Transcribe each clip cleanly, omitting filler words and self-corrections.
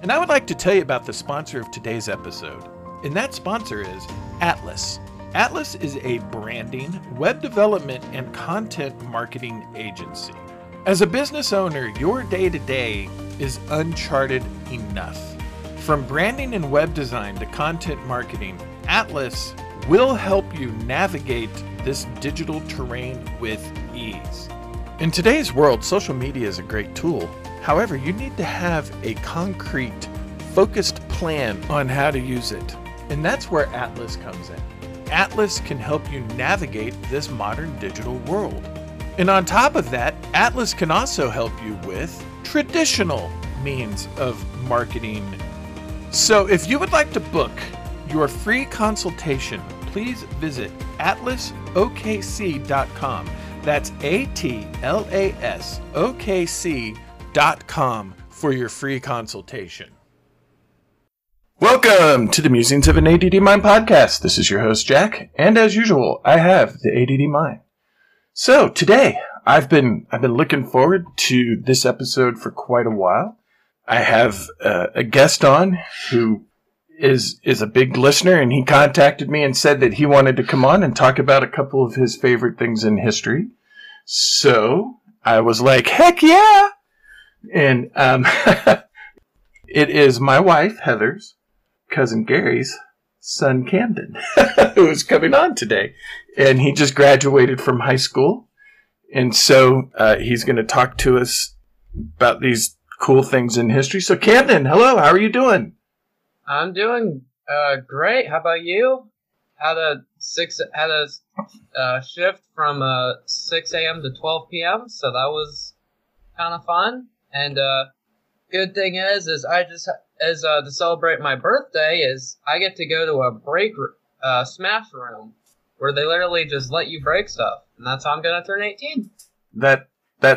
And I would like to tell you about the sponsor of today's episode. And that sponsor is Atlas. Atlas is a branding, web development, and content marketing agency. As a business owner, your day-to-day is uncharted enough. From branding and web design to content marketing, Atlas will help you navigate this digital terrain with ease. In today's world, social media is a great tool. However, you need to have a concrete, focused plan on how to use it. And that's where Atlas comes in. Atlas can help you navigate this modern digital world. And on top of that, Atlas can also help you with traditional means of marketing. So if you would like to book your free consultation, please visit atlasokc.com. That's ATLASOKC.com for your free consultation. Welcome to the Musings of an ADD Mind podcast. This is your host, Jack, and as usual, I have the ADD Mind. So today, I've been looking forward to this episode for quite a while. I have a guest on who is a big listener, and he contacted me and said that he wanted to come on and talk about a couple of his favorite things in history. So I was like, heck yeah! And it is my wife, Heather's cousin Gary's son Camden, who is coming on today. And he just graduated from high school. And so he's going to talk to us about these cool things in history. So Camden, hello, how are you doing? I'm doing great. How about you? Had a shift from 6 a.m. to 12 p.m. So that was kind of fun. And good thing is I just... As to celebrate my birthday, is I get to go to a smash room where they literally just let you break stuff, and that's how I'm gonna turn 18. That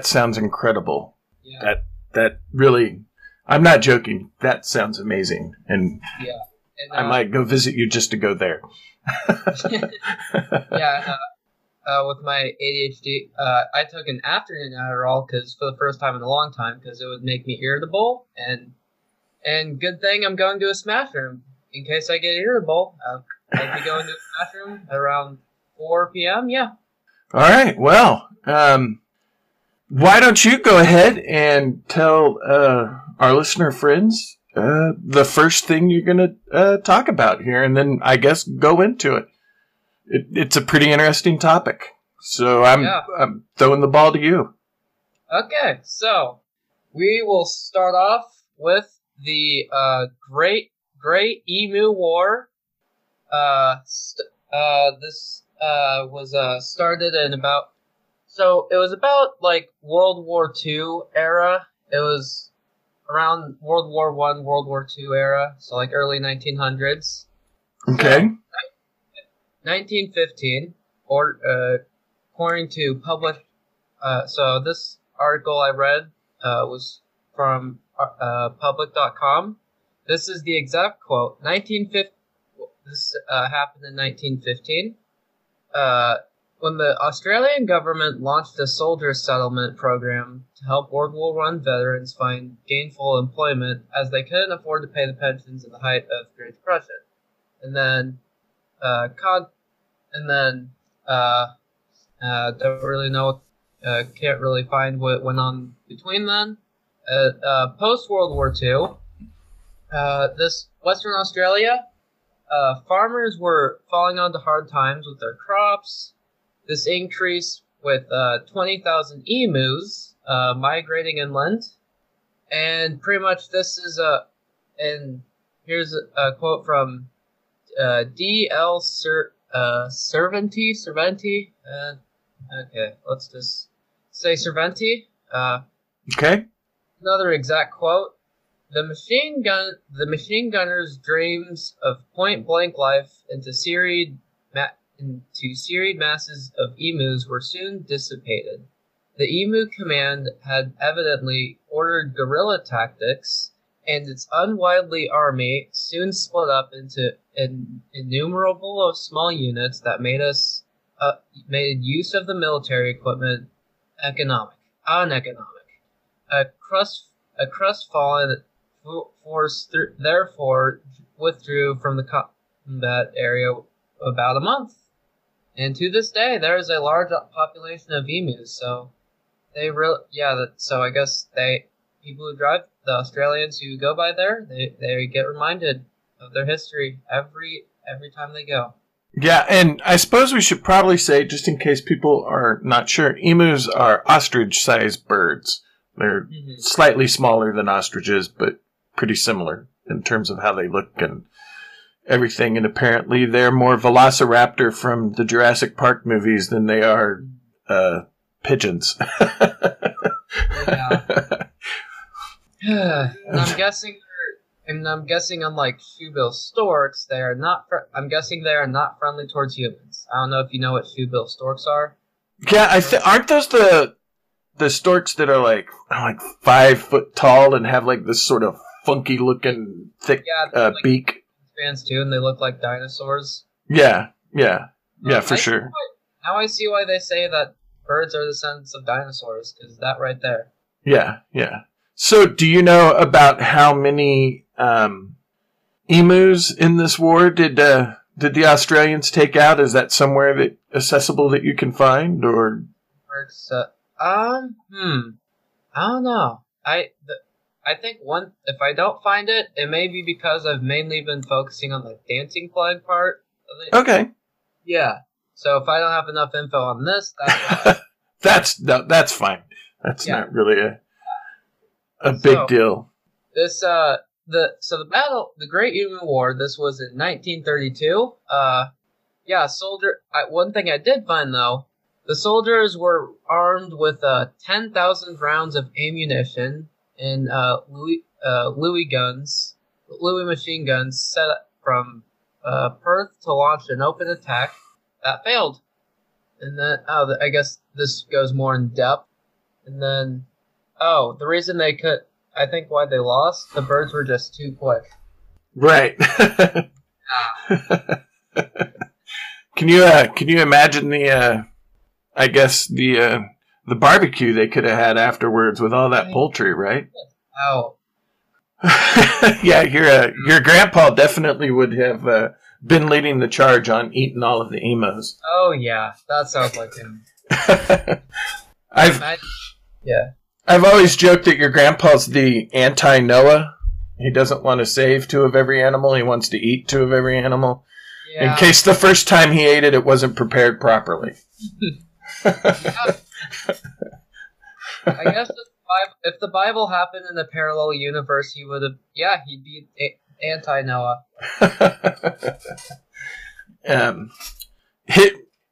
sounds incredible. Yeah. That really, I'm not joking. That sounds amazing, and I might go visit you just to go there. Yeah. With my ADHD, I took an afternoon Adderall because for the first time in a long time, because it would make me irritable and. And good thing I'm going to a smash room. In case I get irritable, I'll be going to a smash room around 4 p.m., yeah. All right, well, why don't you go ahead and tell our listener friends the first thing you're going to talk about here, and then I guess go into it. It's a pretty interesting topic, so I'm throwing the ball to you. Okay, so we will start off with the Great Emu War. This was started in about... So it was about, like, World War II era. It was around World War I, World War II era. So, like, early 1900s. Okay. So, 1915, or according to published... So this article I read was from... public.com. This is the exact quote. This happened in 1915. When the Australian government launched a soldier settlement program to help World War I veterans find gainful employment as they couldn't afford to pay the pensions at the height of the Great Depression. And then don't really know, can't really find what went on between then. Post-World War II, this Western Australia, farmers were falling onto hard times with their crops. This increase with 20,000 emus migrating inland. And pretty much this is and here's a quote from D. L. Serventi. Okay, let's just say Serventi. Okay. Another exact quote. The machine gunner's dreams of point-blank life into serried masses of emus were soon dissipated. The Emu Command had evidently ordered guerrilla tactics, and its unwieldy army soon split up into innumerable of small units that made use of the military equipment uneconomic. A crestfallen force therefore withdrew from the combat area about a month. And to this day, there is a large population of emus. So they so I guess people who drive, the Australians who go by there, they get reminded of their history every time they go. Yeah, and I suppose we should probably say, just in case people are not sure, emus are ostrich-sized birds. They're slightly smaller than ostriches, but pretty similar in terms of how they look and everything. And apparently they're more Velociraptor from the Jurassic Park movies than they are pigeons. Yeah. And I'm guessing, unlike shoebill storks, they are not friendly towards humans. I don't know if you know what shoebill storks are. Yeah, aren't those the storks that are like 5 foot tall and have like this sort of funky looking thick beak? Fans too, and they look like dinosaurs. Yeah, for sure. Now I see why they say that birds are the descendants of dinosaurs. Is that right there? Yeah. So, do you know about how many emus in this war did the Australians take out? Is that somewhere that accessible that you can find, or? I don't know. I think one. If I don't find it, it may be because I've mainly been focusing on the dancing plague part of it. Okay. Yeah. So if I don't have enough info on this, that's fine. That's not really a big deal. The Great Emu War. This was in 1932. One thing I did find though, the soldiers were armed with 10,000 rounds of ammunition. And Louis machine guns set up from Perth to launch an open attack that failed. And then, I guess this goes more in depth. And then, the reason why they lost, the birds were just too quick. Right. Can you imagine the barbecue they could have had afterwards with all that poultry, right? Oh. Yeah, your grandpa definitely would have been leading the charge on eating all of the emus. Oh yeah, that sounds like him. I've always joked that your grandpa's the anti-Noah. He doesn't want to save two of every animal. He wants to eat two of every animal. Yeah. In case the first time he ate it, it wasn't prepared properly. I guess if the Bible happened in a parallel universe, he would have. Yeah, he'd be anti-Noah.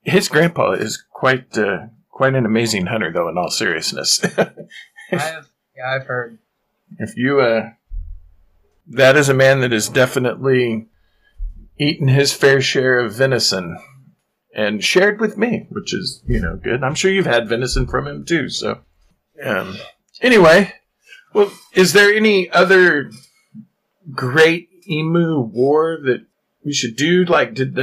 His grandpa is quite an amazing hunter, though. In all seriousness, I've heard. If you, that is a man that has definitely eaten his fair share of venison. And shared with me, which is, good. I'm sure you've had venison from him, too. So, anyway, well, is there any other Great Emu War that we should do? Like, did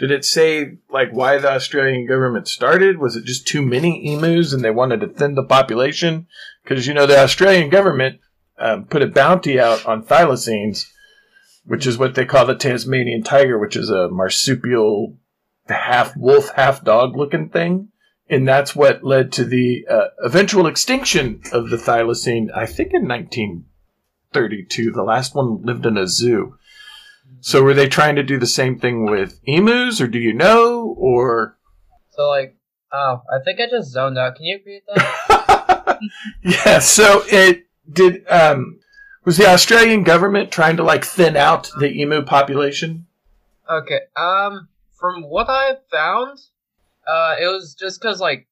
it say, like, why the Australian government started? Was it just too many emus and they wanted to thin the population? Because, the Australian government put a bounty out on thylacines, which is what they call the Tasmanian tiger, which is a marsupial half wolf, half dog looking thing, and that's what led to the eventual extinction of the thylacine. I think in 1932, the last one lived in a zoo. So were they trying to do the same thing with emus, or do you know? Or so I think I just zoned out. Can you repeat that? Yeah. So it did. Was the Australian government trying to thin out the emu population? Okay. From what I found, it was just because, they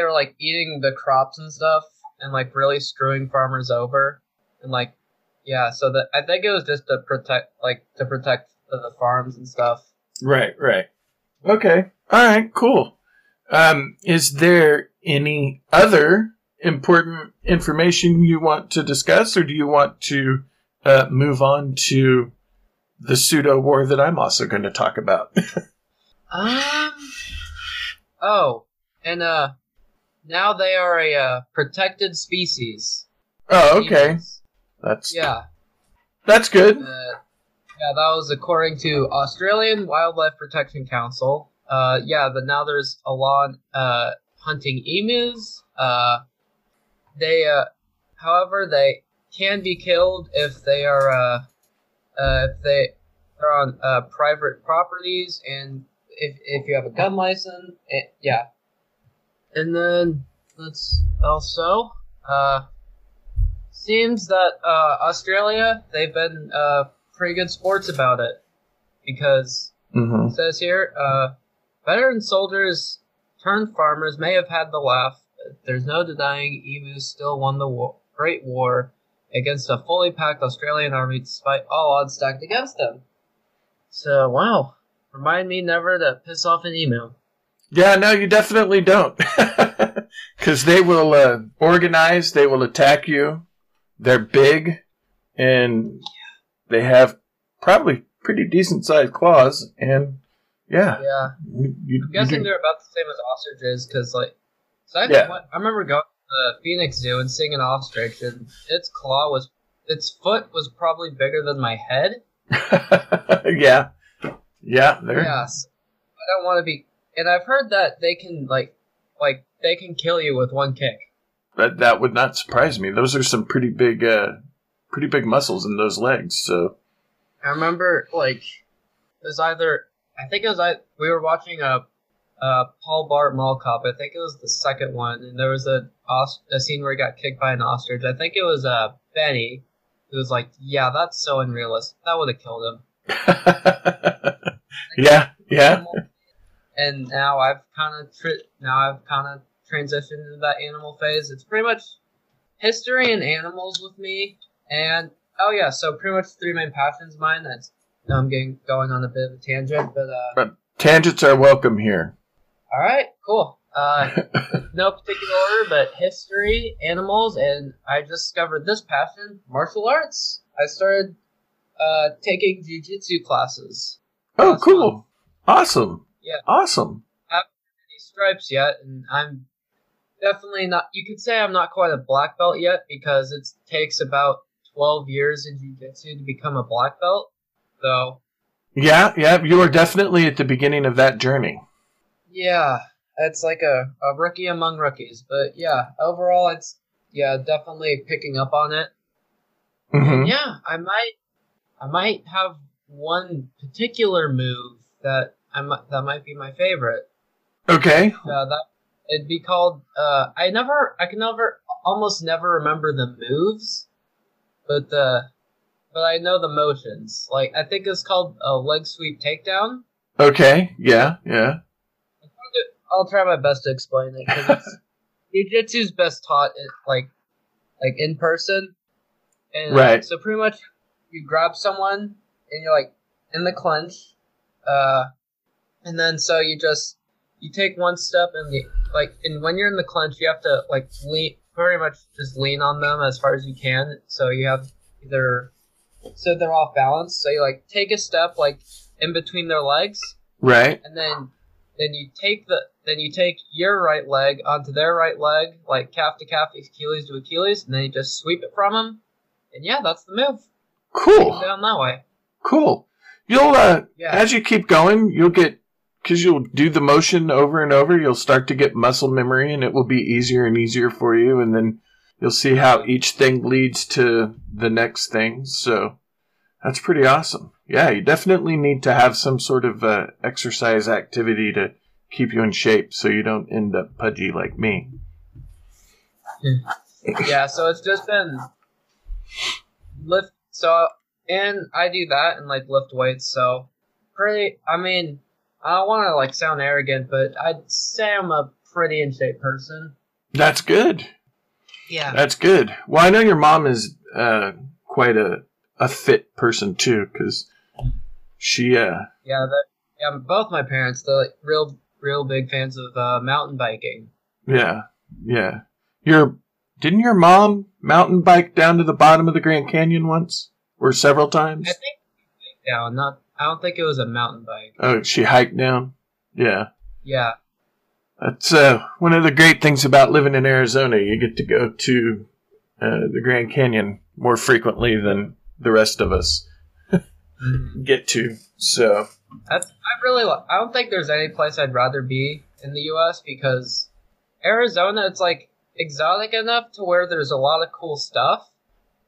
were, eating the crops and stuff and, really screwing farmers over. And, Yeah, so that I think it was just to protect, like, to protect the farms and stuff. Right, right. Okay. All right, cool. Is there any other important information you want to discuss, or do you want to move on to the pseudo-war that I'm also going to talk about? Oh, and now they are a protected species. Oh, okay. That's good. Yeah, that was according to Australian Wildlife Protection Council. Now there's a law hunting emus. However, they can be killed if they are if they're on private properties, and if you have a gun license, yeah. And then let's also seems that Australia, they've been pretty good sports about it, because it says here veteran soldiers turned farmers may have had the laugh. There's no denying emus still won the Great War against a fully packed Australian army despite all odds stacked against them. So, wow. Remind me never to piss off an emu. Yeah, no, you definitely don't. Because they will organize, they will attack you. They're big, and they have probably pretty decent-sized claws, and yeah. I'm guessing they're about the same as ostriches, because, like, I remember going to the Phoenix Zoo and seeing an ostrich, and its foot was probably bigger than my head. Yeah. Yeah. Yeah. So I don't want to be, and I've heard that they can they can kill you with one kick. That would not surprise me. Those are some pretty big muscles in those legs. So I remember, we were watching a Paul Bart Mall Cop. I think it was the second one, and there was a scene where he got kicked by an ostrich. I think it was Benny, who was like, "Yeah, that's so unrealistic. That would have killed him." Yeah. And now I've kind of transitioned into that animal phase. It's pretty much history and animals with me, and so pretty much three main passions of mine. That's now I'm going on a bit of a tangent, but tangents are welcome here. All right, cool. No particular order, but history, animals, and I discovered this passion, martial arts. I started taking jiu-jitsu classes. Oh, cool. Month. Awesome. Yeah. Awesome. I haven't had any stripes yet, and I'm definitely not... You could say I'm not quite a black belt yet, because it takes about 12 years in jiu-jitsu to become a black belt, so... Yeah, you are definitely at the beginning of that journey. Yeah, it's like a rookie among rookies. But yeah, overall, it's definitely picking up on it. Mm-hmm. Yeah, I might have one particular move that might be my favorite. Okay. That it'd be called. Almost never remember the moves, but I know the motions. Like, I think it's called a leg sweep takedown. Okay, yeah. I'll try my best to explain it, because jiu-jitsu's best taught like in person. And right. So pretty much you grab someone, and you're like in the clinch. And then so you take one step, and and when you're in the clinch, you have to lean on them as far as you can. So you have so they're off balance. So you take a step in between their legs, right? And then you take your right leg onto their right leg, calf to calf, Achilles to Achilles, and then you just sweep it from them. And yeah, that's the move. Cool. Down that way. Cool. You'll as you keep going, you'll get, because you'll do the motion over and over, you'll start to get muscle memory, and it will be easier and easier for you, and then you'll see how each thing leads to the next thing. So that's pretty awesome. Yeah, you definitely need to have some sort of exercise activity to keep you in shape so you don't end up pudgy like me. Yeah, so it's just been lift. So, and I do that and lift weights. So pretty, I mean, I don't want to sound arrogant, but I'd say I'm a pretty in shape person. That's good. Yeah. That's good. Well, I know your mom is quite a fit person too, because she both my parents, they're like real big fans of mountain biking. Yeah. Didn't your mom mountain bike down to the bottom of the Grand Canyon once, or several times? I think down. I don't think it was a mountain bike. Oh, she hiked down. Yeah. Yeah. That's one of the great things about living in Arizona. You get to go to the Grand Canyon more frequently than the rest of us get to. So I don't think there's any place I'd rather be in the U.S. because Arizona, it's like exotic enough to where there's a lot of cool stuff,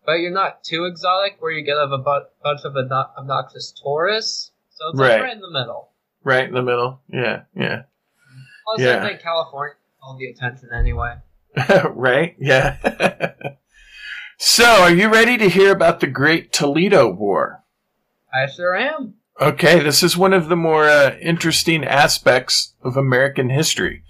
but you're not too exotic where you get a bunch of obnoxious tourists. So it's like right in the middle. Right in the middle. Yeah. Plus, I think California gets all the attention anyway. Right? Yeah. So, are you ready to hear about the Great Toledo War? I sure am. Okay, this is one of the more interesting aspects of American history.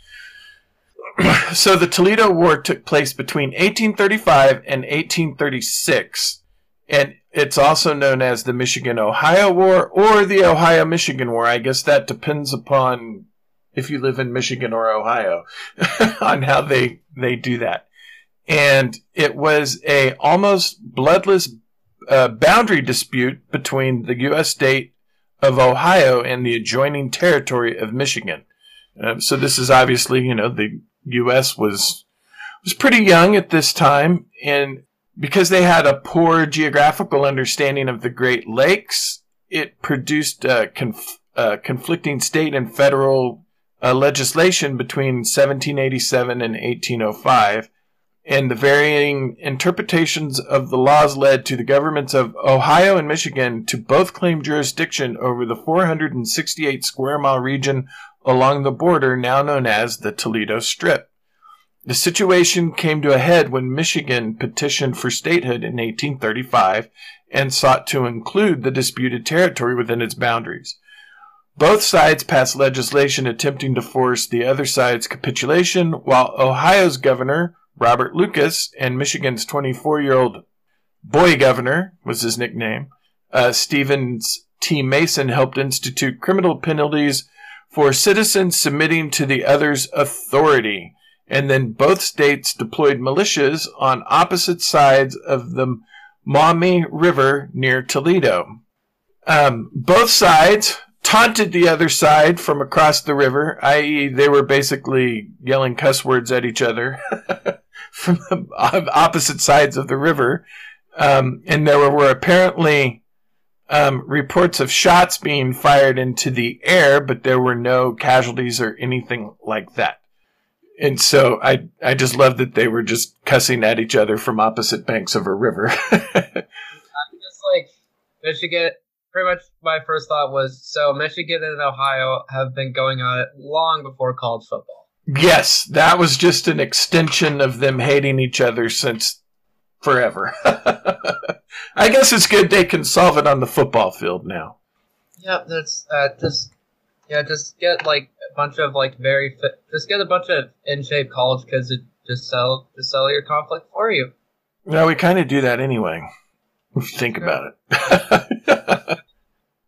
So, the Toledo War took place between 1835 and 1836, and it's also known as the Michigan-Ohio War or the Ohio-Michigan War. I guess that depends upon if you live in Michigan or Ohio, on how they do that. And it was a almost bloodless boundary dispute between the U.S. state of Ohio and the adjoining territory of Michigan. So this is obviously, the U.S. was pretty young at this time. And because they had a poor geographical understanding of the Great Lakes, it produced conflicting state and federal legislation between 1787 and 1805, and the varying interpretations of the laws led to the governments of Ohio and Michigan to both claim jurisdiction over the 468 square mile region along the border now known as the Toledo Strip. The situation came to a head when Michigan petitioned for statehood in 1835 and sought to include the disputed territory within its boundaries. Both sides passed legislation attempting to force the other side's capitulation, while Ohio's governor, Robert Lucas, and Michigan's 24-year-old boy governor, was his nickname, Stevens T. Mason, helped institute criminal penalties for citizens submitting to the other's authority. And then both states deployed militias on opposite sides of the Maumee River near Toledo. Both sides taunted the other side from across the river, i.e. they were basically yelling cuss words at each other from the opposite sides of the river. And there were apparently reports of shots being fired into the air, but there were no casualties or anything like that. And so I just love that they were just cussing at each other from opposite banks of a river. I'm just like, Michigan. Pretty much my first thought was, so Michigan and Ohio have been going on it long before college football. Yes, that was just an extension of them hating each other since forever. I guess it's good they can solve it on the football field now. Yep, that's just get like a bunch of like just get a bunch of in shape college kids to just sell your conflict for you. No, we kind of do that anyway. If you think about it.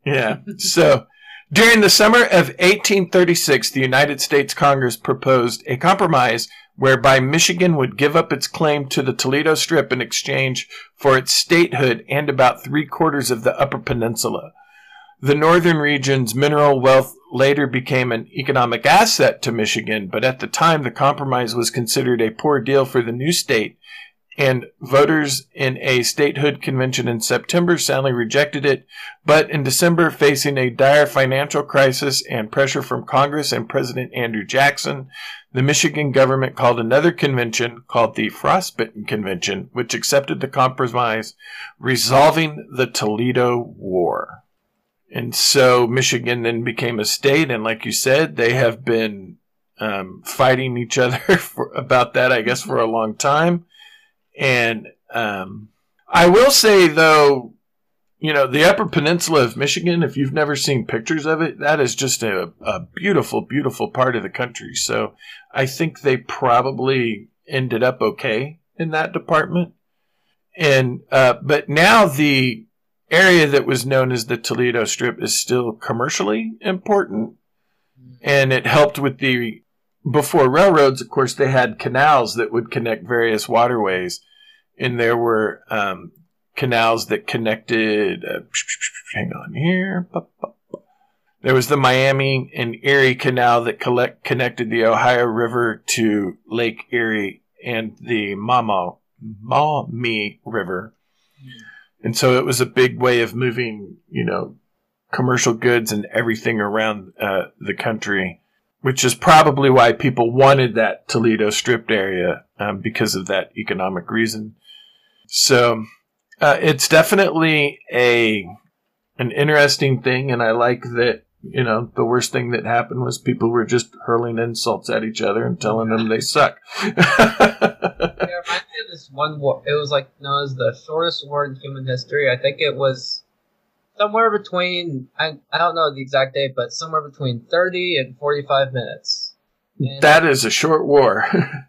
Yeah. So, during the summer of 1836, the United States Congress proposed a compromise whereby Michigan would give up its claim to the Toledo Strip in exchange for its statehood and about 3/4 of the Upper Peninsula. The northern region's mineral wealth later became an economic asset to Michigan, but at the time the compromise was considered a poor deal for the new state, and voters in a statehood convention in September soundly rejected it, but in December, facing a dire financial crisis and pressure from Congress and President Andrew Jackson, the Michigan government called another convention called the Frostbitten Convention, which accepted the compromise, resolving the Toledo War. And so Michigan then became a state, and like you said, they have been fighting each other about that, I guess, for a long time. And I will say, though, the Upper Peninsula of Michigan, if you've never seen pictures of it, that is just a beautiful, beautiful part of the country. So I think they probably ended up okay in that department. And but now the area that was known as the Toledo Strip is still commercially important, and it helped with the before railroads. Of course, they had canals that would connect various waterways, and there were canals that connected. Hang on here. There was the Miami and Erie Canal that connected the Ohio River to Lake Erie and the Maumee River. And so it was a big way of moving, you know, commercial goods and everything around the country, which is probably why people wanted that Toledo Strip area because of that economic reason. So it's definitely an interesting thing, and I like that, you know, the worst thing that happened was people were just hurling insults at each other and telling them they suck. Yeah, I did this one war. It was like known as the shortest war in human history. I think it was somewhere between, I don't know the exact date, but somewhere between 30 and 45 minutes. And that is a short war. Yeah,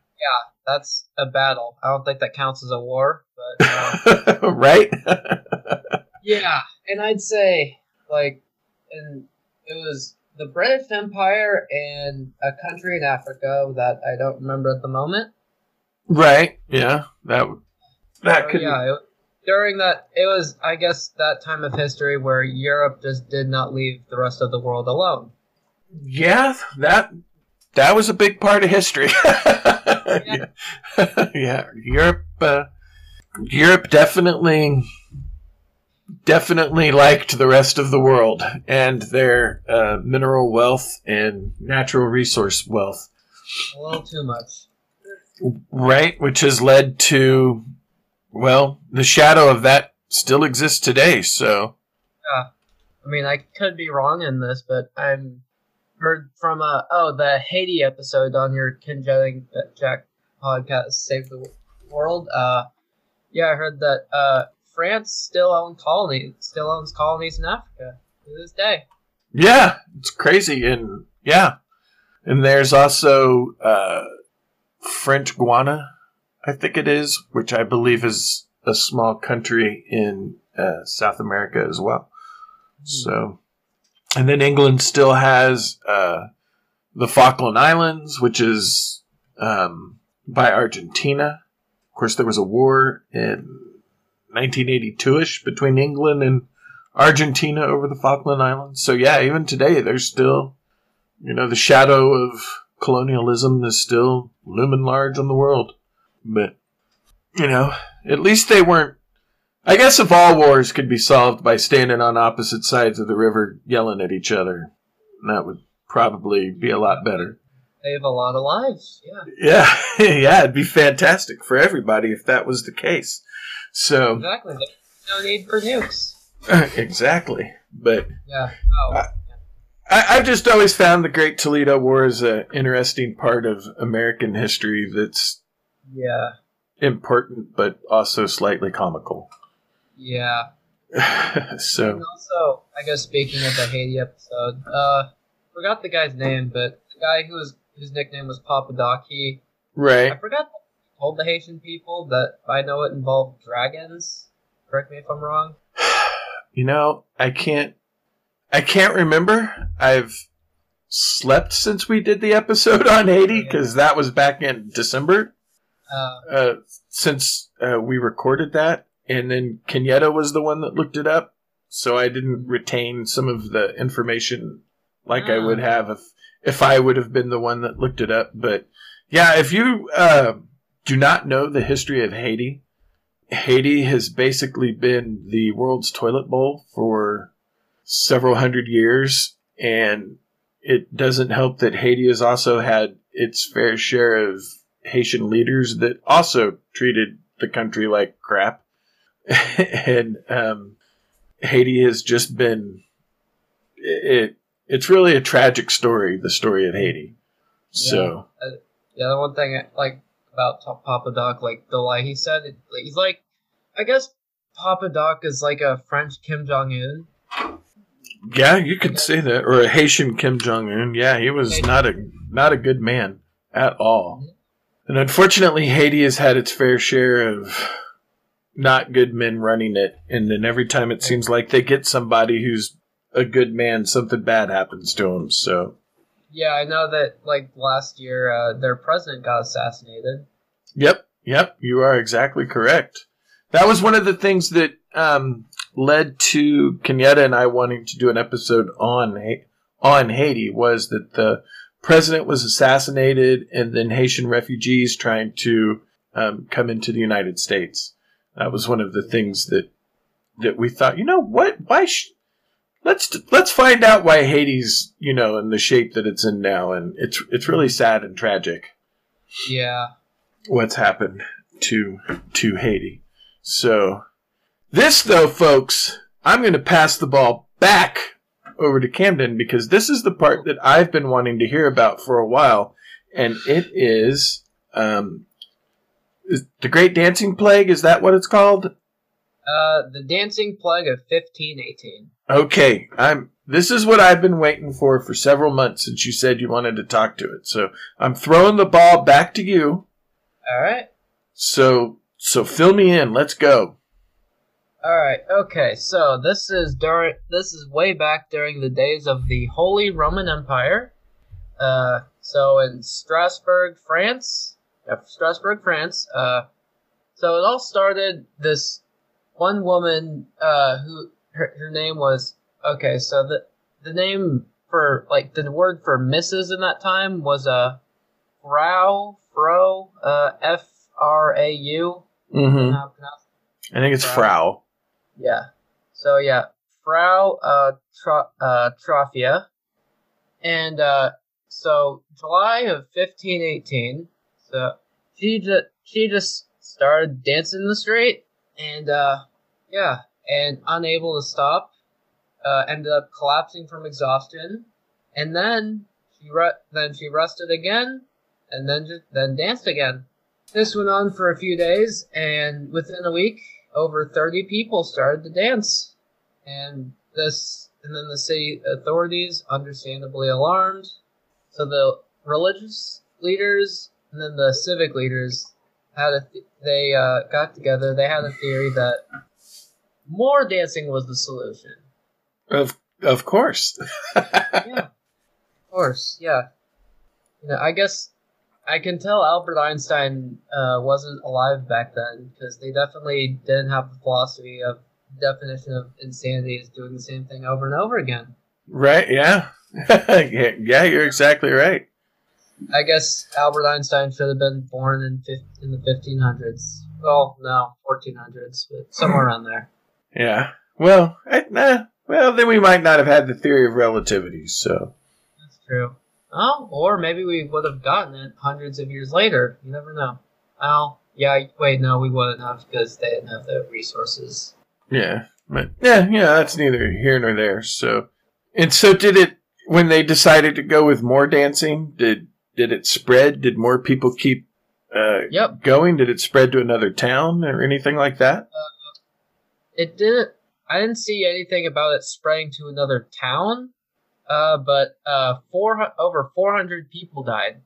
that's a battle. I don't think that counts as a war, but right? Yeah, and I'd say like, and it was the British Empire and a country in Africa that I don't remember at the moment. Right. Yeah. That could. Yeah. During that, it was, I guess, that time of history where Europe just did not leave the rest of the world alone. Yeah, that was a big part of history. Yeah. Yeah. Europe definitely liked the rest of the world and their mineral wealth and natural resource wealth. A little too much. Right, which has led to, well, the shadow of that still exists today, so. Yeah. I mean, I could be wrong in this, but I've heard from, the Haiti episode on your Ken Jack podcast, Save the World. I heard that France still owns colonies in Africa to this day. Yeah, it's crazy. And, yeah. And there's also French Guiana, I think it is, which I believe is a small country in South America as well. So, and then England still has the Falkland Islands, which is by Argentina. Of course, there was a war in 1982-ish between England and Argentina over the Falkland Islands. So, yeah, even today, there's still, you know, the shadow of colonialism is still looming large on the world. But, you know, at least they weren't. I guess if all wars could be solved by standing on opposite sides of the river yelling at each other, that would probably be a lot better. Save a lot of lives, yeah. Yeah, yeah, it'd be fantastic for everybody if that was the case. So exactly. There's no need for nukes. Exactly. But yeah. Oh. I've just always found the Great Toledo War is an interesting part of American history that's important, but also slightly comical. Yeah. So. And also, I guess speaking of the Haiti episode, forgot the guy's name, but the guy whose nickname was Papa Doc, right. I forgot that he told the Haitian people that I know it involved dragons. Correct me if I'm wrong. You know, I can't remember. I've slept since we did the episode on Haiti because that was back in December since we recorded that. And then Kenyatta was the one that looked it up. So I didn't retain some of the information like I would have if I would have been the one that looked it up. But yeah, if you do not know the history of Haiti, Haiti has basically been the world's toilet bowl for several hundred years, and it doesn't help that Haiti has also had its fair share of Haitian leaders that also treated the country like crap. And Haiti has just been it's really a tragic story, the story of Haiti. So yeah, the one thing I like about Papa Doc, like the lie he said, he's like, I guess Papa Doc is like a French Kim Jong Il. Yeah, you could say that, or a Haitian Kim Jong Un. Yeah, he was not a good man at all, and unfortunately, Haiti has had its fair share of not good men running it, and then every time it seems like they get somebody who's a good man, something bad happens to him, so... Yeah, I know that, like, last year, their president got assassinated. Yep, you are exactly correct. That was one of the things that led to Kenyatta and I wanting to do an episode on Haiti, was that the president was assassinated, and then Haitian refugees trying to come into the United States. That was one of the things that we thought, you know what, why let's find out why Haiti's, you know, in the shape that it's in now, and it's really sad and tragic. Yeah. What's happened to Haiti. So this, though, folks, I'm going to pass the ball back over to Camden, because this is the part that I've been wanting to hear about for a while, and it is the Great Dancing Plague. Is that what it's called? The Dancing Plague of 1518. Okay, this is what I've been waiting for several months, since you said you wanted to talk to it. So I'm throwing the ball back to you. All right. So fill me in. Let's go. Alright, okay, so this is way back during the days of the Holy Roman Empire. So in Strasbourg, France, so it all started, this one woman, who, her name was, okay, so the name for, like, the word for Mrs. in that time was, Frau, F-R-A-U, mm-hmm. I think it's Frau. Yeah. So, yeah. Frau Trafia. And so July of 1518, so she just started dancing in the street, and, yeah, and unable to stop, ended up collapsing from exhaustion, and then she rested again, and then danced again. This went on for a few days, and within a week, over 30 people started to dance, and then the city authorities, understandably alarmed, so the religious leaders and then the civic leaders got together. They had a theory that more dancing was the solution. Of course. Yeah, of course. Yeah, you know, I guess I can tell Albert Einstein wasn't alive back then, because they definitely didn't have the philosophy of definition of insanity as doing the same thing over and over again. Right, yeah. Yeah, you're exactly right. I guess Albert Einstein should have been born in the 1500s. Well, no, 1400s, but somewhere around there. Yeah. Well, then we might not have had the theory of relativity, so. That's true. Oh, or maybe we would have gotten it hundreds of years later. You never know. Oh, yeah, wait, no, we wouldn't have, because they didn't have the resources. Yeah, but yeah, that's neither here nor there. So, and so did it, when they decided to go with more dancing, did it spread? Did more people keep going? Did it spread to another town or anything like that? It didn't. I didn't see anything about it spreading to another town. But over 400 people died.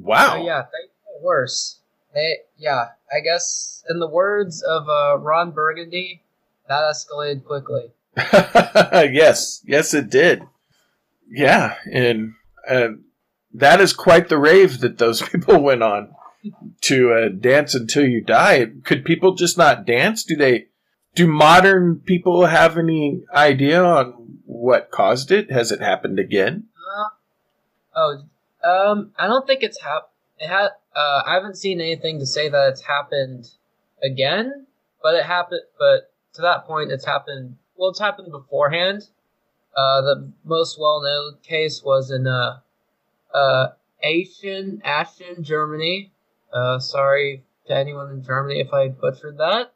Wow. So, yeah, things got worse. I guess, in the words of Ron Burgundy, that escalated quickly. Yes, it did. Yeah, and that is quite the rave that those people went on, to dance until you die. Could people just not dance? Do modern people have any idea on what caused it? Has it happened again? I don't think it's happened. I haven't seen anything to say that it's happened again, but it happened. But to that point, it's happened. Well, it's happened beforehand. The most well-known case was in Aachen, Germany. Sorry to anyone in Germany if I butchered that.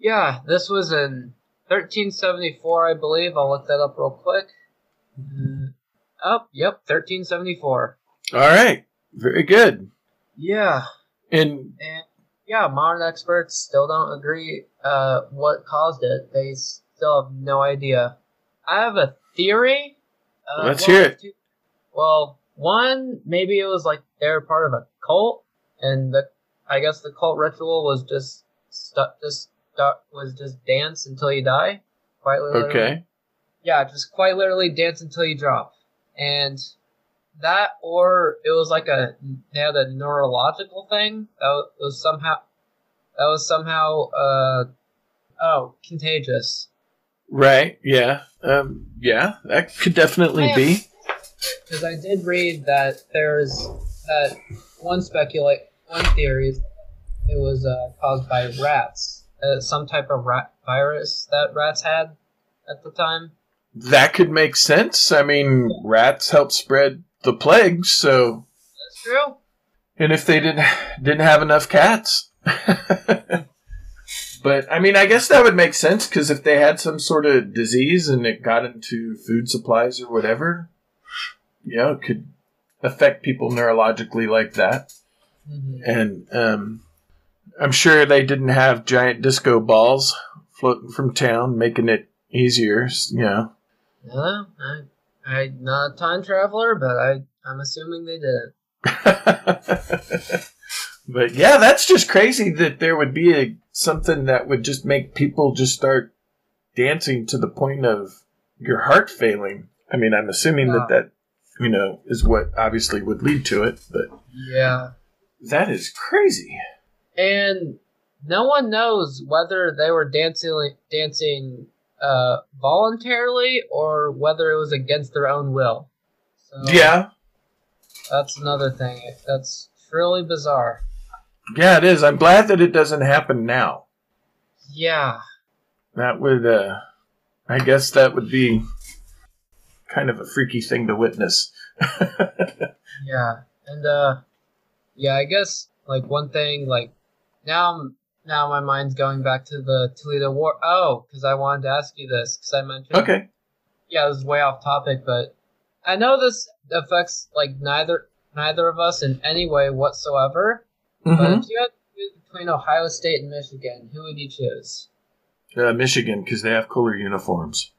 Yeah, this was in 1374, I believe. I'll look that up real quick. 1374. All right. Very good. Yeah. And modern experts still don't agree what caused it. They still have no idea. I have a theory. Let's hear it. Well, one, maybe it was like they were part of a cult, and I guess the cult ritual was just just dance until you die. Quite literally. Okay. Yeah, just quite literally dance until you drop. And that, or it was like they had a neurological thing that was somehow contagious. Right. Yeah. Yeah. That could definitely be. Because I did read that there's that one theory is it was caused by rats, some type of rat virus that rats had at the time. That could make sense. I mean, rats help spread the plague, so that's true. And if they didn't have enough cats. But, I mean, I guess that would make sense, because if they had some sort of disease and it got into food supplies or whatever, you know, it could affect people neurologically like that. Mm-hmm. And I'm sure they didn't have giant disco balls floating from town, making it easier, you know. Well, I'm not a time traveler, but I'm assuming they did. But, yeah, that's just crazy that there would be something that would just make people just start dancing to the point of your heart failing. I mean, I'm assuming that, you know, is what obviously would lead to it, but yeah, that is crazy. And no one knows whether they were dancing voluntarily or whether it was against their own will. So, yeah, that's another thing. That's really bizarre. Yeah, it is. I'm glad that it doesn't happen now. Yeah. That would, I guess that would be kind of a freaky thing to witness. Yeah. And, yeah, I guess, like, one thing, like, now my mind's going back to the Toledo War. Oh, because I wanted to ask you this, because I mentioned... Okay. Yeah, this is way off topic, but I know this affects, like, neither of us in any way whatsoever. Mm-hmm. But if you had to choose between Ohio State and Michigan, who would you choose? Michigan, because they have cooler uniforms.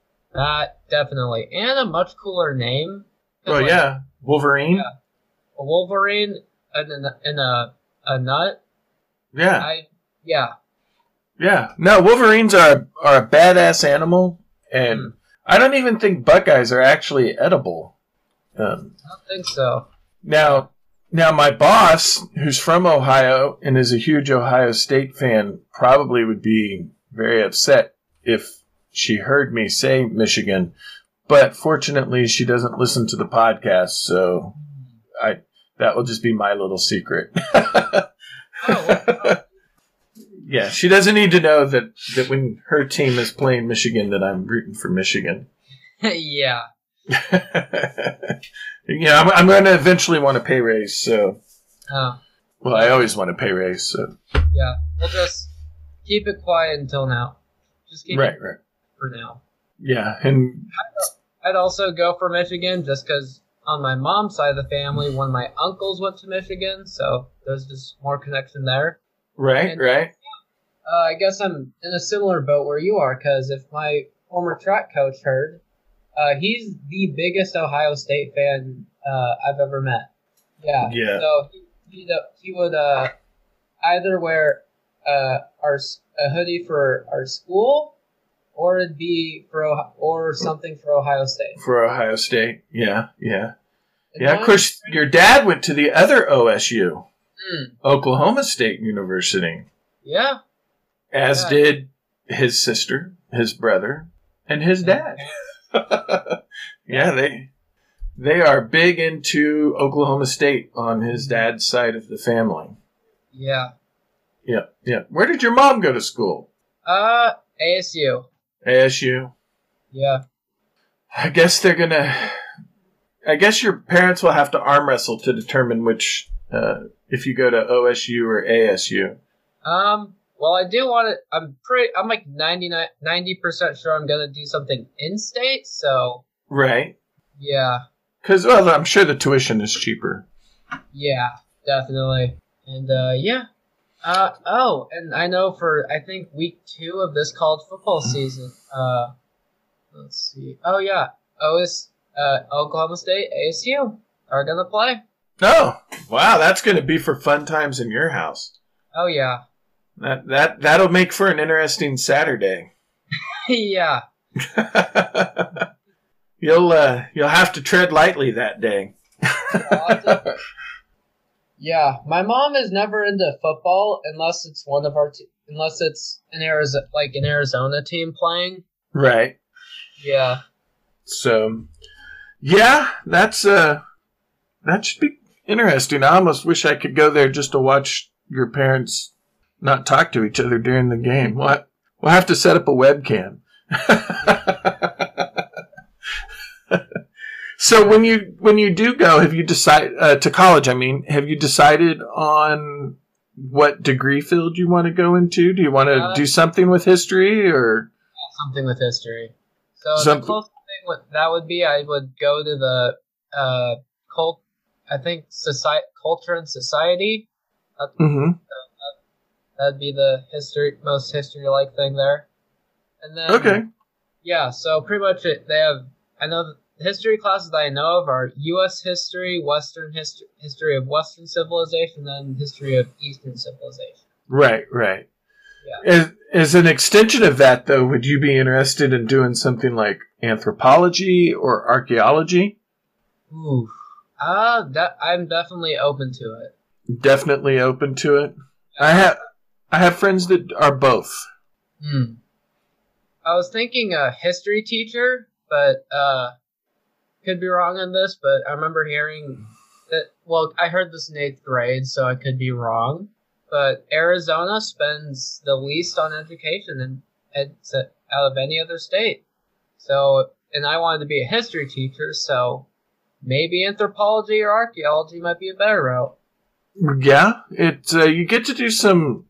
Definitely. And a much cooler name. Oh, yeah. Wolverine? Yeah. A Wolverine and a nut? Yeah. Yeah. Yeah. No, Wolverines are a badass animal, and I don't even think Buckeyes are actually edible. I don't think so. Now, my boss, who's from Ohio and is a huge Ohio State fan, probably would be very upset if she heard me say Michigan. But fortunately, she doesn't listen to the podcast, so that will just be my little secret. Oh, wow. Yeah, she doesn't need to know that when her team is playing Michigan that I'm rooting for Michigan. Yeah. Yeah, I'm going to eventually want a pay raise, so... Oh. Well, I always want a pay raise, so... Yeah, we'll just keep it quiet until now. Just keep it quiet for now. Yeah, and... I'd also go for Michigan, just because on my mom's side of the family, one of my uncles went to Michigan, so there's just more connection there. Right, and, right. Yeah, I guess I'm in a similar boat where you are, because if my former track coach heard... he's the biggest Ohio State fan I've ever met. Yeah. Yeah. So he would either wear a hoodie for our school, or it'd be or something for Ohio State. For Ohio State, yeah, yeah, and yeah. Of course, your dad went to the other OSU, Oklahoma State University. Yeah. As did his sister, his brother, and his dad. Yeah, they are big into Oklahoma State on his dad's side of the family. Yeah. Yeah, yeah. Where did your mom go to school? ASU. ASU. Yeah. I guess your parents will have to arm wrestle to determine which, if you go to OSU or ASU. Well, I do want to. I'm like 90% sure I'm gonna do something in state. So right, yeah. Because I'm sure the tuition is cheaper. Yeah, definitely. And yeah. Oh, and I know for I think week 2 of this college football season. Let's see. Oh yeah, Oklahoma State, ASU are gonna play. Oh wow, that's gonna be for fun times in your house. Oh yeah. That'll make for an interesting Saturday. Yeah. You'll have to tread lightly that day. Yeah, my mom is never into football unless it's one of our unless it's an Arizona team playing. Right. Yeah. So, yeah, that should be interesting. I almost wish I could go there just to watch your parents not talk to each other during the game. We'll have to set up a webcam. So when you do go, have you decided to college? I mean, have you decided on what degree field you want to go into? Do you want to do something with history or something with history? So the closest thing that would be, I would go to the culture and society. That'd be the most history-like thing there. And then okay, yeah. So pretty much they have. I know the history classes that I know of are U.S. history, Western history, history of Western civilization, and history of Eastern civilization. Right, right. Yeah. As an extension of that, though, would you be interested in doing something like anthropology or archaeology? Ooh, I'm definitely open to it. Definitely open to it. I have friends that are both. Hmm. I was thinking a history teacher, but could be wrong on this, but I remember hearing that, well, I heard this in 8th grade, so I could be wrong, but Arizona spends the least on education out of any other state. So, and I wanted to be a history teacher, so maybe anthropology or archaeology might be a better route. Yeah, it you get to do some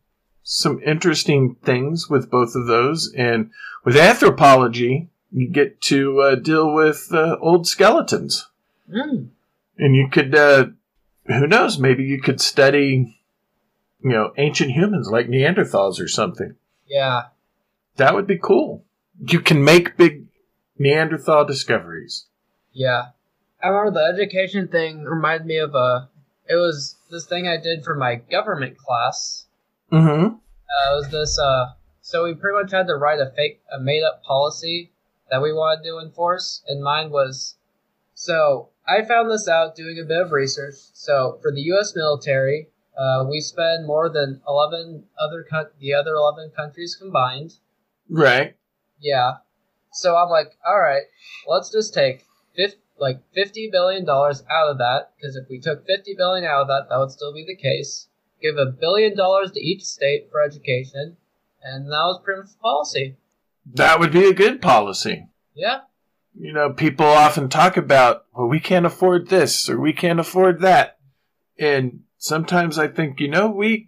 interesting things with both of those, and with anthropology, you get to deal with old skeletons. Mm. And you could, who knows, maybe you could study, ancient humans like Neanderthals or something. Yeah. That would be cool. You can make big Neanderthal discoveries. Yeah. I remember the education thing reminded me of it was this thing I did for my government class. Mm-hmm. It was this, so we pretty much had to write a made-up policy that we wanted to enforce, and mine was, so I found this out doing a bit of research. So for the U.S. military, we spend more than 11 the other 11 countries combined. Right. Yeah. So I'm like, all right, let's just take $50 billion out of that, because if we took $50 billion out of that, that would still be the case. Give $1 billion to each state for education, and that was pretty much the policy. That would be a good policy. Yeah. People often talk about, well, we can't afford this or we can't afford that. And sometimes I think, we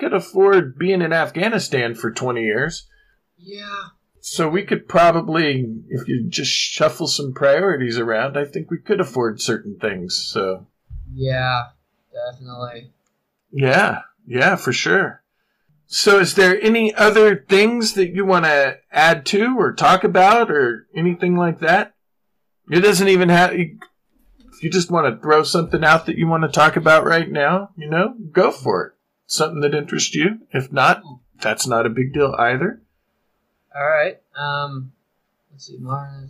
could afford being in Afghanistan for 20 years. Yeah. So we could probably, if you just shuffle some priorities around, I think we could afford certain things. So. Yeah, definitely. Yeah, for sure. So is there any other things that you want to add to or talk about or anything like that? It doesn't even have... If you just want to throw something out that you want to talk about right now, go for it. Something that interests you. If not, that's not a big deal either. All right. Let's see. One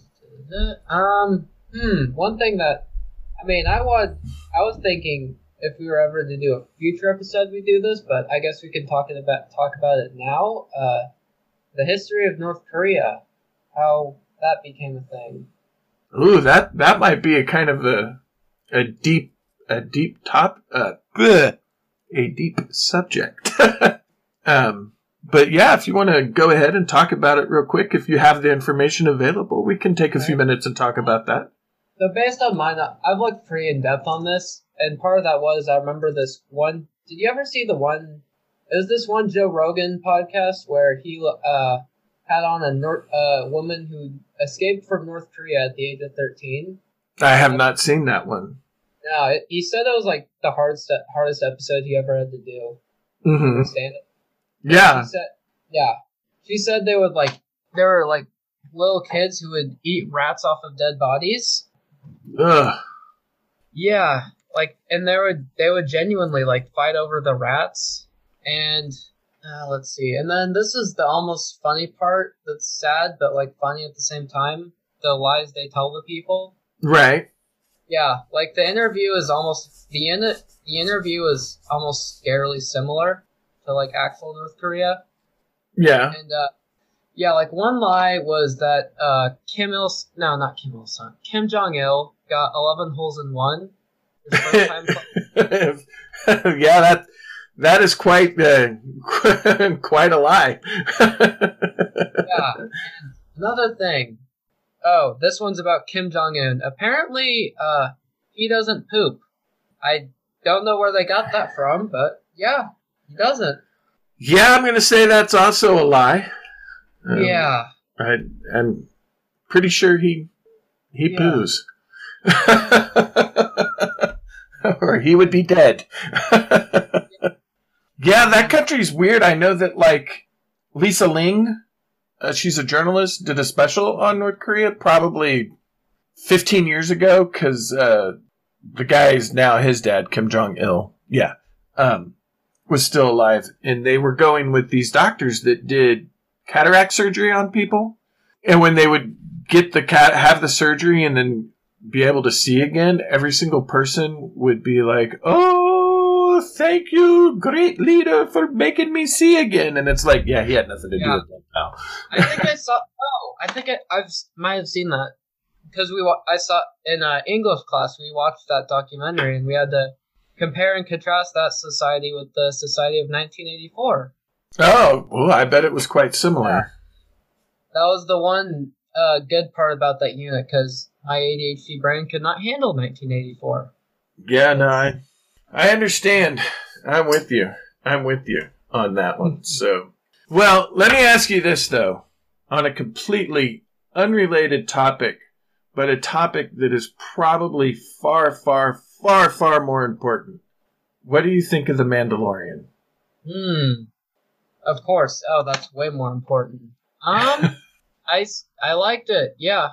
thing that... I was thinking... If we were ever to do a future episode, we do this, but I guess we can talk about it now. The history of North Korea, how that became a thing. Ooh, that might be a kind of a deep subject. But yeah, if you want to go ahead and talk about it real quick, if you have the information available, we can take a few minutes and talk about that. So based on mine, I've looked pretty in depth on this. And part of that was, I remember this one, did you ever see this one Joe Rogan podcast where he had on a woman who escaped from North Korea at the age of 13? I have not seen that one. No, he said it was like the hardest episode he ever had to do. Mm-hmm. Understand it? Yeah. She said they would there were little kids who would eat rats off of dead bodies. Ugh. Yeah. And they would genuinely fight over the rats, and Let's see. And then this is the almost funny part that's sad, but like funny at the same time. The lies they tell the people. Right. Yeah. Like the interview is almost the interview is almost scarily similar to like actual North Korea. Yeah. And yeah, like one lie was that Kim Jong Il got 11 holes in one. His first time playing. Yeah, that is quite quite a lie. Yeah. Another thing. Oh, this one's about Kim Jong Un. Apparently, he doesn't poop. I don't know where they got that from, but yeah, he doesn't. Yeah, I'm gonna say that's also a lie. Yeah, I'm pretty sure he poos, or he would be dead. Yeah, that country's weird. I know that like Lisa Ling, she's a journalist, did a special on North Korea probably 15 years ago because the guy is now his dad, Kim Jong Il. Yeah, was still alive, and they were going with these doctors that did cataract surgery on people, and when they would get the have the surgery and then be able to see again, every single person would be like, "Oh, thank you, great leader, for making me see again." And it's like, yeah, he had nothing to do with that. Now I think I saw. Oh, I think I've might have seen that because I saw in English class we watched that documentary and we had to compare and contrast that society with the society of 1984. Oh, well, I bet it was quite similar. That was the one good part about that unit, because my ADHD brain could not handle 1984. Yeah, no, I understand. I'm with you on that one. So, well, let me ask you this, though, on a completely unrelated topic, but a topic that is probably far, far, far, far more important. What do you think of The Mandalorian? Of course. Oh, that's way more important. I liked it, yeah.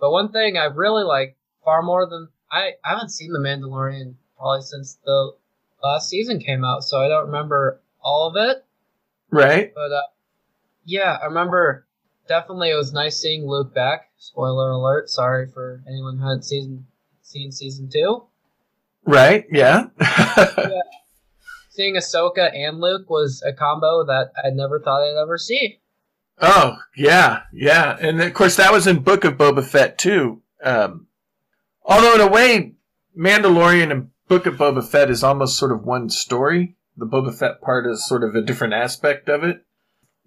But one thing I really like far more than... I haven't seen The Mandalorian probably since the last season came out, so I don't remember all of it. Right. But, yeah, I remember definitely it was nice seeing Luke back. Spoiler alert. Sorry for anyone who hadn't seen Season 2. Right, yeah. Yeah. Seeing Ahsoka and Luke was a combo that I never thought I'd ever see. Oh, yeah, yeah. And, of course, that was in Book of Boba Fett, too. Although, in a way, Mandalorian and Book of Boba Fett is almost sort of one story. The Boba Fett part is sort of a different aspect of it.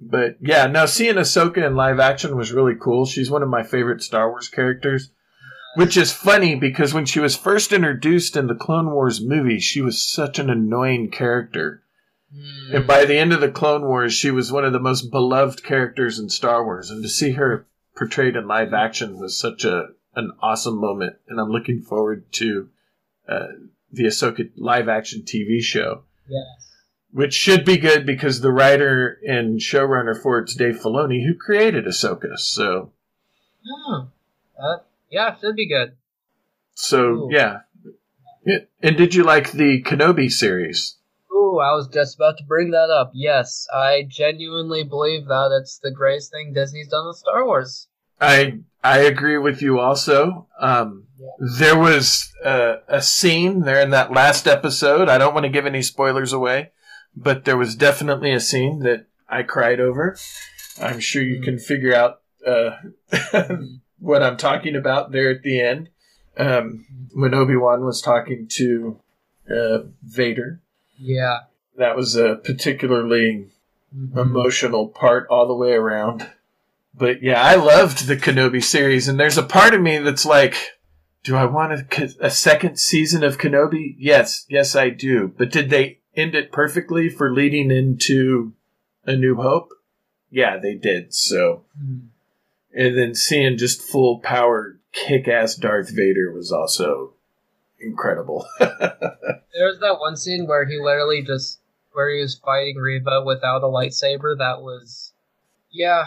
But, yeah, no, seeing Ahsoka in live action was really cool. She's one of my favorite Star Wars characters, which is funny because when she was first introduced in the Clone Wars movie, she was such an annoying character. Mm. And by the end of the Clone Wars, she was one of the most beloved characters in Star Wars. And to see her portrayed in live action was such an awesome moment. And I'm looking forward to the Ahsoka live action TV show. Yes. Which should be good because the writer and showrunner for it's Dave Filoni, who created Ahsoka. So. Oh. Yeah, it should be good. So, ooh. Yeah. And did you like the Kenobi series? Ooh, I was just about to bring that up. Yes, I genuinely believe that it's the greatest thing Disney's done with Star Wars. I agree with you also. There was a scene there in that last episode. I don't want to give any spoilers away, but there was definitely a scene that I cried over. I'm sure you can figure out... what I'm talking about there at the end, when Obi-Wan was talking to Vader. Yeah. That was a particularly emotional part all the way around. But yeah, I loved the Kenobi series, and there's a part of me that's like, do I want a second season of Kenobi? Yes, I do. But did they end it perfectly for leading into A New Hope? Yeah, they did, so... Mm. And then seeing just full power kick-ass Darth Vader was also incredible. There's that one scene where he literally where he was fighting Reva without a lightsaber. That was, yeah,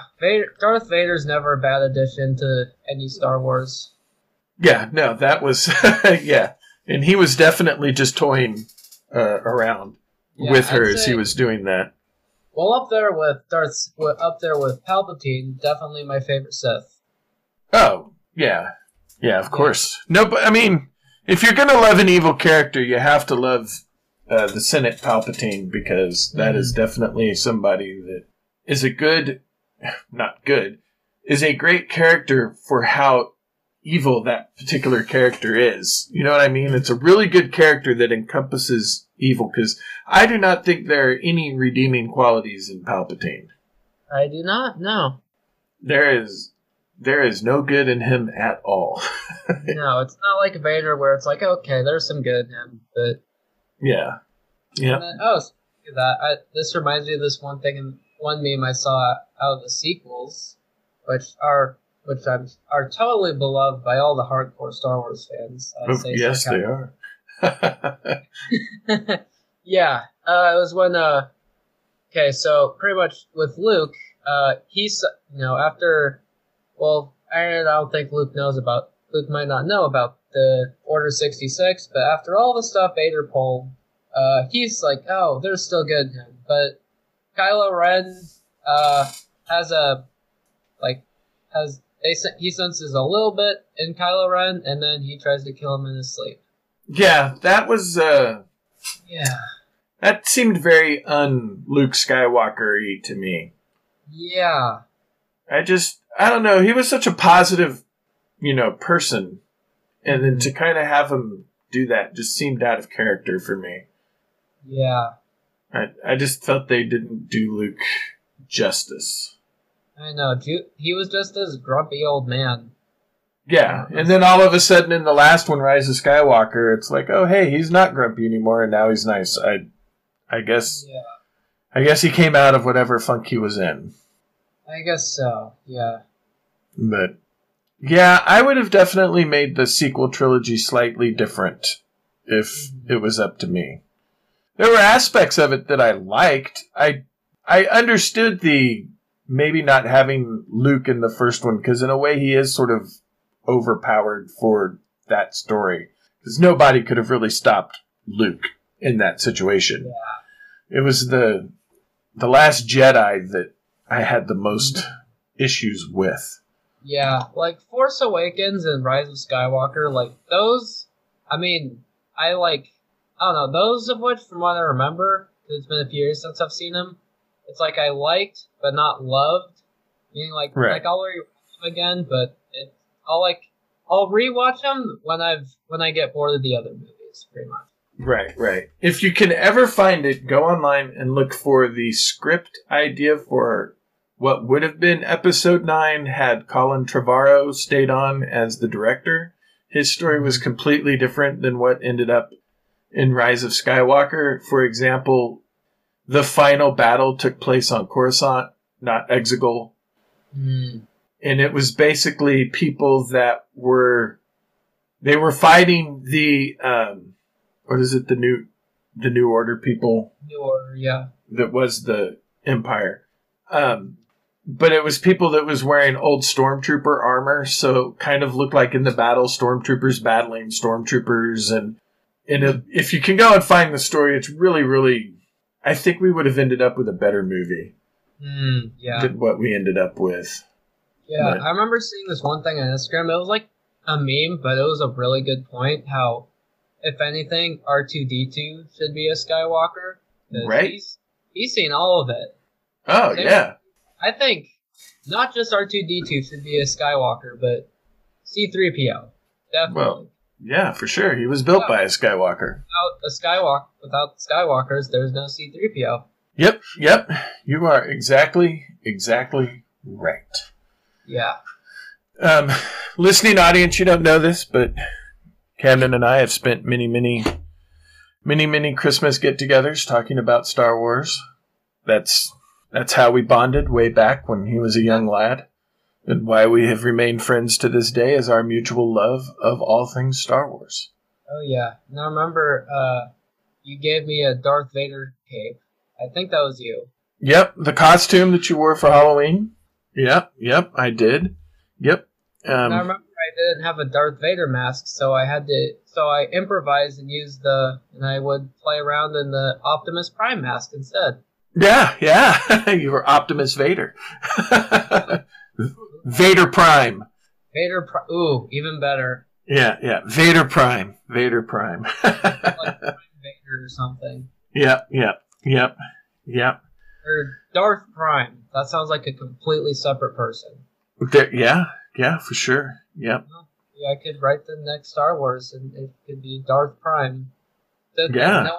Darth Vader's never a bad addition to any Star Wars. Yeah, no, that was, yeah. And he was definitely just toying around with her as he was doing that. Well, up there with Palpatine, definitely my favorite Sith. Oh, yeah. Yeah, of course. No, but I mean, if you're going to love an evil character, you have to love the Senate Palpatine, because that is definitely somebody that is a good, not good, is a great character for how evil that particular character is. You know what I mean? It's a really good character that encompasses evil, because I do not think there are any redeeming qualities in Palpatine. I do not, no. There is no good in him at all. No, it's not like Vader where it's like, okay, there's some good in him, but... Yeah. Yeah. Then, speaking of that, this reminds me of this one thing, in one meme I saw out of the sequels, which are totally beloved by all the hardcore Star Wars fans. Yes, they are. Yeah, it was when. Okay, so pretty much with Luke, he's after. Well, I don't think Luke knows about. Luke might not know about the Order 66, but after all the stuff Vader pulled, he's like, oh, there's still good in him. But Kylo Ren he senses a little bit in Kylo Ren, and then he tries to kill him in his sleep. Yeah, that was that seemed very un-Luke Skywalker-y to me. Yeah. I don't know, he was such a positive, person, and then to kind of have him do that just seemed out of character for me. Yeah. I just felt they didn't do Luke justice. I know. He was just this grumpy old man. Yeah, and then all of a sudden in the last one, Rise of Skywalker, it's like, oh, hey, he's not grumpy anymore, and now he's nice. I guess he came out of whatever funk he was in. I guess so, yeah. But, yeah, I would have definitely made the sequel trilogy slightly different if it was up to me. There were aspects of it that I liked. I understood the... Maybe not having Luke in the first one, because in a way he is sort of overpowered for that story. Because nobody could have really stopped Luke in that situation. Yeah. It was the Last Jedi that I had the most issues with. Yeah, like Force Awakens and Rise of Skywalker, like those, I mean, I don't know, those of which from what I remember, it's been a few years since I've seen them, it's like I liked, but not loved. Meaning, I'll rewatch them again, but I'll rewatch them when I get bored of the other movies, pretty much. Right, right. If you can ever find it, go online and look for the script idea for what would have been Episode 9 had Colin Trevorrow stayed on as the director. His story was completely different than what ended up in Rise of Skywalker. For example, the final battle took place on Coruscant, not Exegol. Mm. And it was basically people that were fighting the, the New Order people? New Order, yeah. That was the Empire. But it was people that was wearing old Stormtrooper armor, so it kind of looked like in the battle, Stormtroopers battling Stormtroopers. And if you can go and find the story, it's really, really... I think we would have ended up with a better movie than what we ended up with. Yeah, but I remember seeing this one thing on Instagram. It was like a meme, but it was a really good point how, if anything, R2-D2 should be a Skywalker. Right. He's seen all of it. Oh, yeah. I think not just R2-D2 should be a Skywalker, but C-3PO. Definitely. Well, yeah, for sure. He was built by a Skywalker. Without the Skywalkers, there's no C-3PO. Yep. You are exactly right. Yeah. Listening audience, you don't know this, but Camden and I have spent many, many, many, many Christmas get-togethers talking about Star Wars. That's how we bonded way back when he was a young lad. And why we have remained friends to this day is our mutual love of all things Star Wars. Oh, yeah. Now, remember, you gave me a Darth Vader cape. I think that was you. Yep, the costume that you wore for Halloween. Yep, I did. Yep. I remember I didn't have a Darth Vader mask, so I improvised and I would play around in the Optimus Prime mask instead. Yeah. You were Optimus Vader. Vader Prime. Vader Prime. Ooh, even better. Yeah. Vader Prime. Like Vader or something. Yep. Or Darth Prime. That sounds like a completely separate person. Yeah, for sure. Yep. Yeah, I could write the next Star Wars, and it could be Darth Prime. That's about.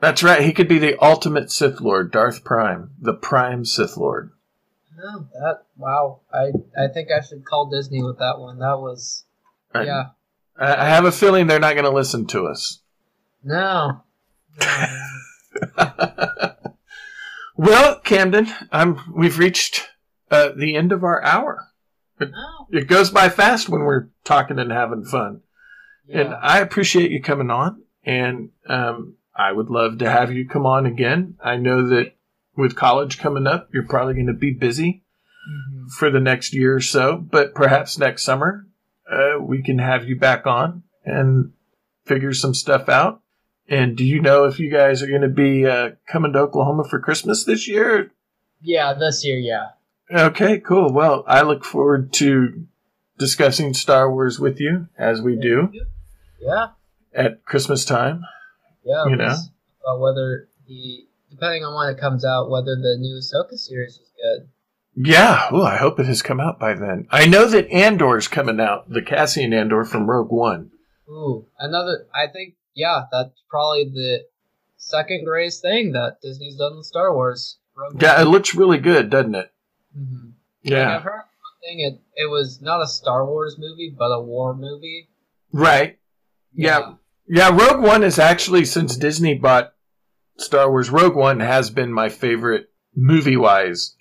That's right. He could be the ultimate Sith Lord, Darth Prime, the Prime Sith Lord. Oh, that! Wow, I think I should call Disney with that one. That was, yeah. I have a feeling they're not going to listen to us. No. Well, Camden, we've reached the end of our hour. It goes by fast when we're talking and having fun. Yeah. And I appreciate you coming on, and I would love to have you come on again. I know that with college coming up, you're probably going to be busy for the next year or so, but perhaps next summer we can have you back on and figure some stuff out. And do you know if you guys are going to be coming to Oklahoma for Christmas this year? Yeah, this year, yeah. Okay, cool. Well, I look forward to discussing Star Wars with you, as we do. Yeah. At Christmas time. Yeah. You know? About whether depending on when it comes out, whether the new Ahsoka series is good. Yeah. Well, I hope it has come out by then. I know that Andor's coming out, the Cassian Andor from Rogue One. Ooh, that's probably the second greatest thing that Disney's done with Star Wars. Rogue One. It looks really good, doesn't it? Mm-hmm. Yeah. Like I've heard one thing, it was not a Star Wars movie, but a war movie. Right. Yeah. Rogue One is actually, since Disney bought Star Wars, Rogue One has been my favorite movie-wise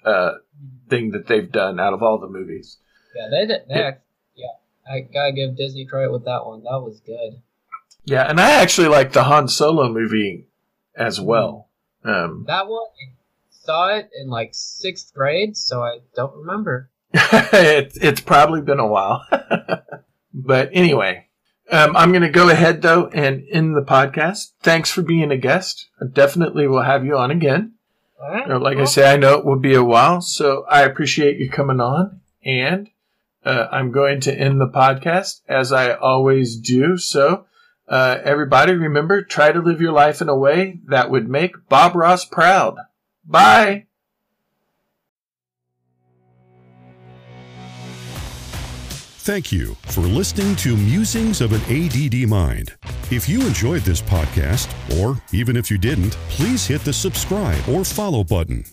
thing that they've done out of all the movies. Yeah, they did. I gotta give Disney credit with that one. That was good. Yeah, and I actually like the Han Solo movie as well. That one, I saw it in like 6th grade, so I don't remember. It's probably been a while. But anyway, I'm going to go ahead, though, and end the podcast. Thanks for being a guest. I definitely will have you on again. All right, I say, I know it will be a while, so I appreciate you coming on. And I'm going to end the podcast as I always do, so... everybody, remember, try to live your life in a way that would make Bob Ross proud. Bye! Thank you for listening to Musings of an ADD Mind. If you enjoyed this podcast, or even if you didn't, please hit the subscribe or follow button.